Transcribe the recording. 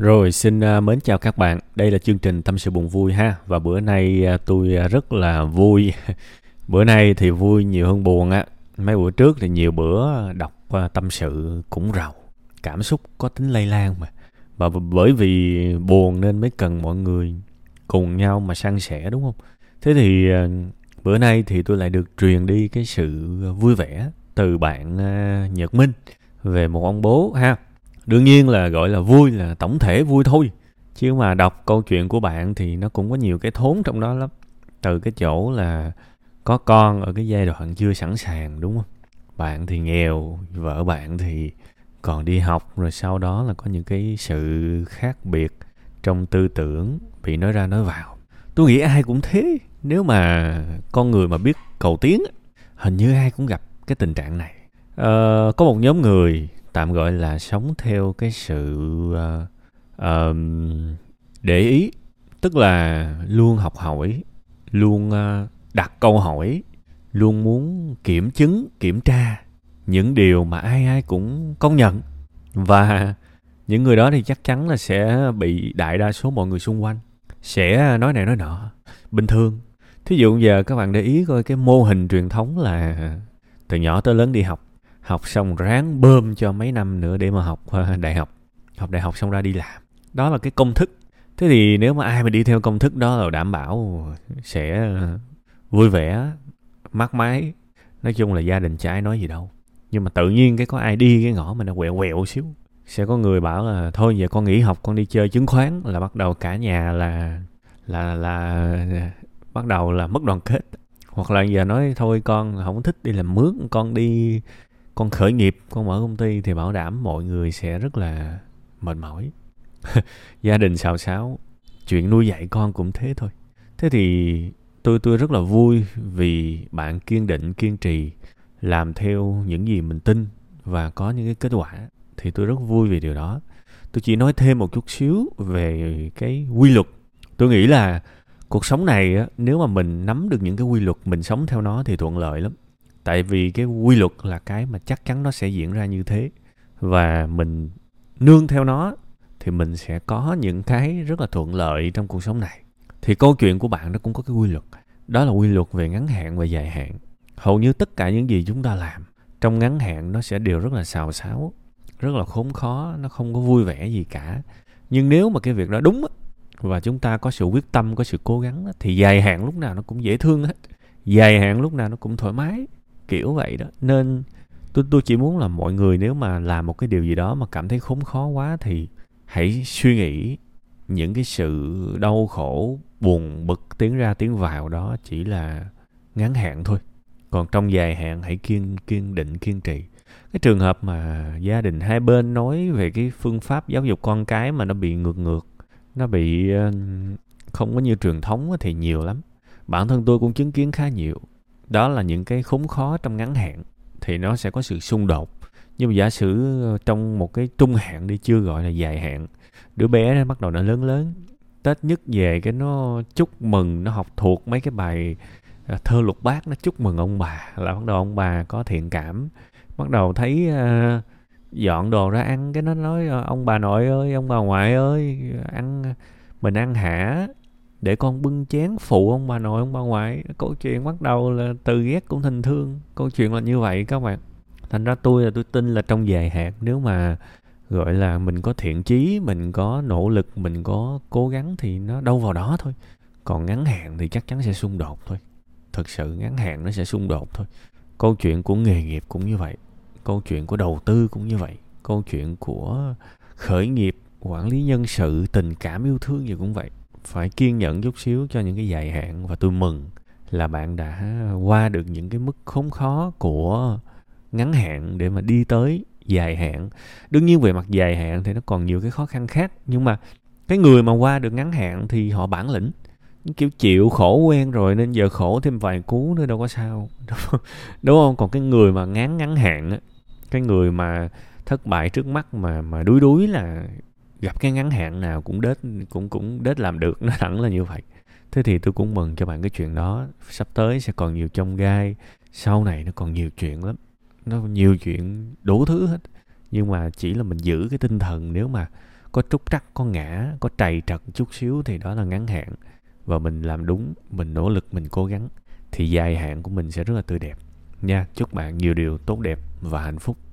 Rồi xin mến chào các bạn, đây là chương trình Tâm sự buồn vui ha. Và bữa nay tôi rất là vui. Bữa nay thì vui nhiều hơn buồn á. Mấy bữa trước thì nhiều bữa đọc tâm sự cũng rầu. Cảm xúc có tính lây lan mà. Và bởi vì buồn nên mới cần mọi người cùng nhau mà san sẻ, đúng không? Thế thì bữa nay thì tôi lại được truyền đi cái sự vui vẻ từ bạn Nhật Minh về một ông bố ha. Đương nhiên là gọi là vui là tổng thể vui thôi. Chứ mà đọc câu chuyện của bạn thì nó cũng có nhiều cái thốn trong đó lắm. Từ cái chỗ là có con ở cái giai đoạn chưa sẵn sàng, đúng không? Bạn thì nghèo, vợ bạn thì còn đi học. Rồi sau đó là có những cái sự khác biệt trong tư tưởng bị nói ra nói vào. Tôi nghĩ ai cũng thế. Nếu mà con người mà biết cầu tiến, hình như ai cũng gặp cái tình trạng này. Có một nhóm người tạm gọi là sống theo cái sự để ý, tức là luôn học hỏi, luôn đặt câu hỏi, luôn muốn kiểm chứng, kiểm tra những điều mà ai ai cũng công nhận. Và những người đó thì chắc chắn là sẽ bị đại đa số mọi người xung quanh sẽ nói này nói nọ, bình thường. Thí dụ giờ các bạn để ý coi cái mô hình truyền thống là từ nhỏ tới lớn đi học, học xong ráng bơm cho mấy năm nữa để mà học đại học xong ra đi làm. Đó là cái công thức. Thế thì nếu mà ai mà đi theo công thức đó là đảm bảo sẽ vui vẻ, mát mái. Nói chung là gia đình trái nói gì đâu. Nhưng mà tự nhiên cái có ai đi cái ngõ mà nó quẹo quẹo xíu. Sẽ có người bảo là thôi giờ con nghỉ học con đi chơi chứng khoán, là bắt đầu cả nhà là bắt đầu là mất đoàn kết. Hoặc là giờ nói thôi con không thích đi làm mướn, con đi con khởi nghiệp, con mở công ty, thì bảo đảm mọi người sẽ rất là mệt mỏi. Gia đình xào xáo, chuyện nuôi dạy con cũng thế thôi. Thế thì tôi rất là vui vì bạn kiên định, kiên trì, làm theo những gì mình tin và có những cái kết quả. Thì tôi rất vui vì điều đó. Tôi chỉ nói thêm một chút xíu về cái quy luật. Tôi nghĩ là cuộc sống này, nếu mà mình nắm được những cái quy luật, mình sống theo nó thì thuận lợi lắm. Tại vì cái quy luật là cái mà chắc chắn nó sẽ diễn ra như thế. Và mình nương theo nó thì mình sẽ có những cái rất là thuận lợi trong cuộc sống này. Thì câu chuyện của bạn nó cũng có cái quy luật. Đó là quy luật về ngắn hạn và dài hạn. Hầu như tất cả những gì chúng ta làm trong ngắn hạn nó sẽ đều rất là xào xáo, rất là khốn khó, nó không có vui vẻ gì cả. Nhưng nếu mà cái việc đó đúng và chúng ta có sự quyết tâm, có sự cố gắng thì dài hạn lúc nào nó cũng dễ thương hết. Dài hạn lúc nào nó cũng thoải mái. Kiểu vậy đó. Nên tôi chỉ muốn là mọi người nếu mà làm một cái điều gì đó mà cảm thấy khốn khó quá thì hãy suy nghĩ những cái sự đau khổ, buồn bực tiến ra tiến vào đó chỉ là ngắn hạn thôi. Còn trong dài hạn hãy kiên định, kiên trì. Cái trường hợp mà gia đình hai bên nói về cái phương pháp giáo dục con cái mà nó bị ngược, nó bị không có như truyền thống thì nhiều lắm. Bản thân tôi cũng chứng kiến khá nhiều. Đó là những cái khốn khó trong ngắn hạn thì nó sẽ có sự xung đột. Nhưng mà giả sử trong một cái trung hạn đi, chưa gọi là dài hạn, đứa bé nó bắt đầu nó lớn, Tết nhất về cái nó chúc mừng, nó học thuộc mấy cái bài thơ lục bát, nó chúc mừng ông bà, là bắt đầu ông bà có thiện cảm, bắt đầu thấy dọn đồ ra ăn, cái nó nói ông bà nội ơi, ông bà ngoại ơi, mình ăn hả? Để con bưng chén phụ ông bà nội, ông bà ngoại. Câu chuyện bắt đầu là từ ghét cũng thành thương. Câu chuyện là như vậy các bạn. Thành ra tôi tin là trong dài hạn, nếu mà gọi là mình có thiện chí, mình có nỗ lực, mình có cố gắng thì nó đâu vào đó thôi. Còn ngắn hạn thì chắc chắn sẽ xung đột thôi. Thực sự ngắn hạn nó sẽ xung đột thôi. Câu chuyện của nghề nghiệp cũng như vậy. Câu chuyện của đầu tư cũng như vậy. Câu chuyện của khởi nghiệp, quản lý nhân sự, tình cảm, yêu thương gì cũng vậy. Phải kiên nhẫn chút xíu cho những cái dài hạn. Và tôi mừng là bạn đã qua được những cái mức khốn khó của ngắn hạn để mà đi tới dài hạn. Đương nhiên về mặt dài hạn thì nó còn nhiều cái khó khăn khác. Nhưng mà cái người mà qua được ngắn hạn thì họ bản lĩnh. Kiểu chịu khổ quen rồi nên giờ khổ thêm vài cú nữa đâu có sao. Đúng không? Còn cái người mà ngắn hạn, cái người mà thất bại trước mắt mà đuối là gặp cái ngắn hạn nào cũng đết làm được, nó thẳng là như vậy. Thế thì tôi cũng mừng cho bạn cái chuyện đó. Sắp tới sẽ còn nhiều chông gai, sau này nó còn nhiều chuyện lắm. Nó nhiều chuyện đủ thứ hết. Nhưng mà chỉ là mình giữ cái tinh thần, nếu mà có trúc trắc, có ngã, có trầy trật chút xíu thì đó là ngắn hạn. Và mình làm đúng, mình nỗ lực, mình cố gắng thì dài hạn của mình sẽ rất là tươi đẹp nha. Chúc bạn nhiều điều tốt đẹp và hạnh phúc.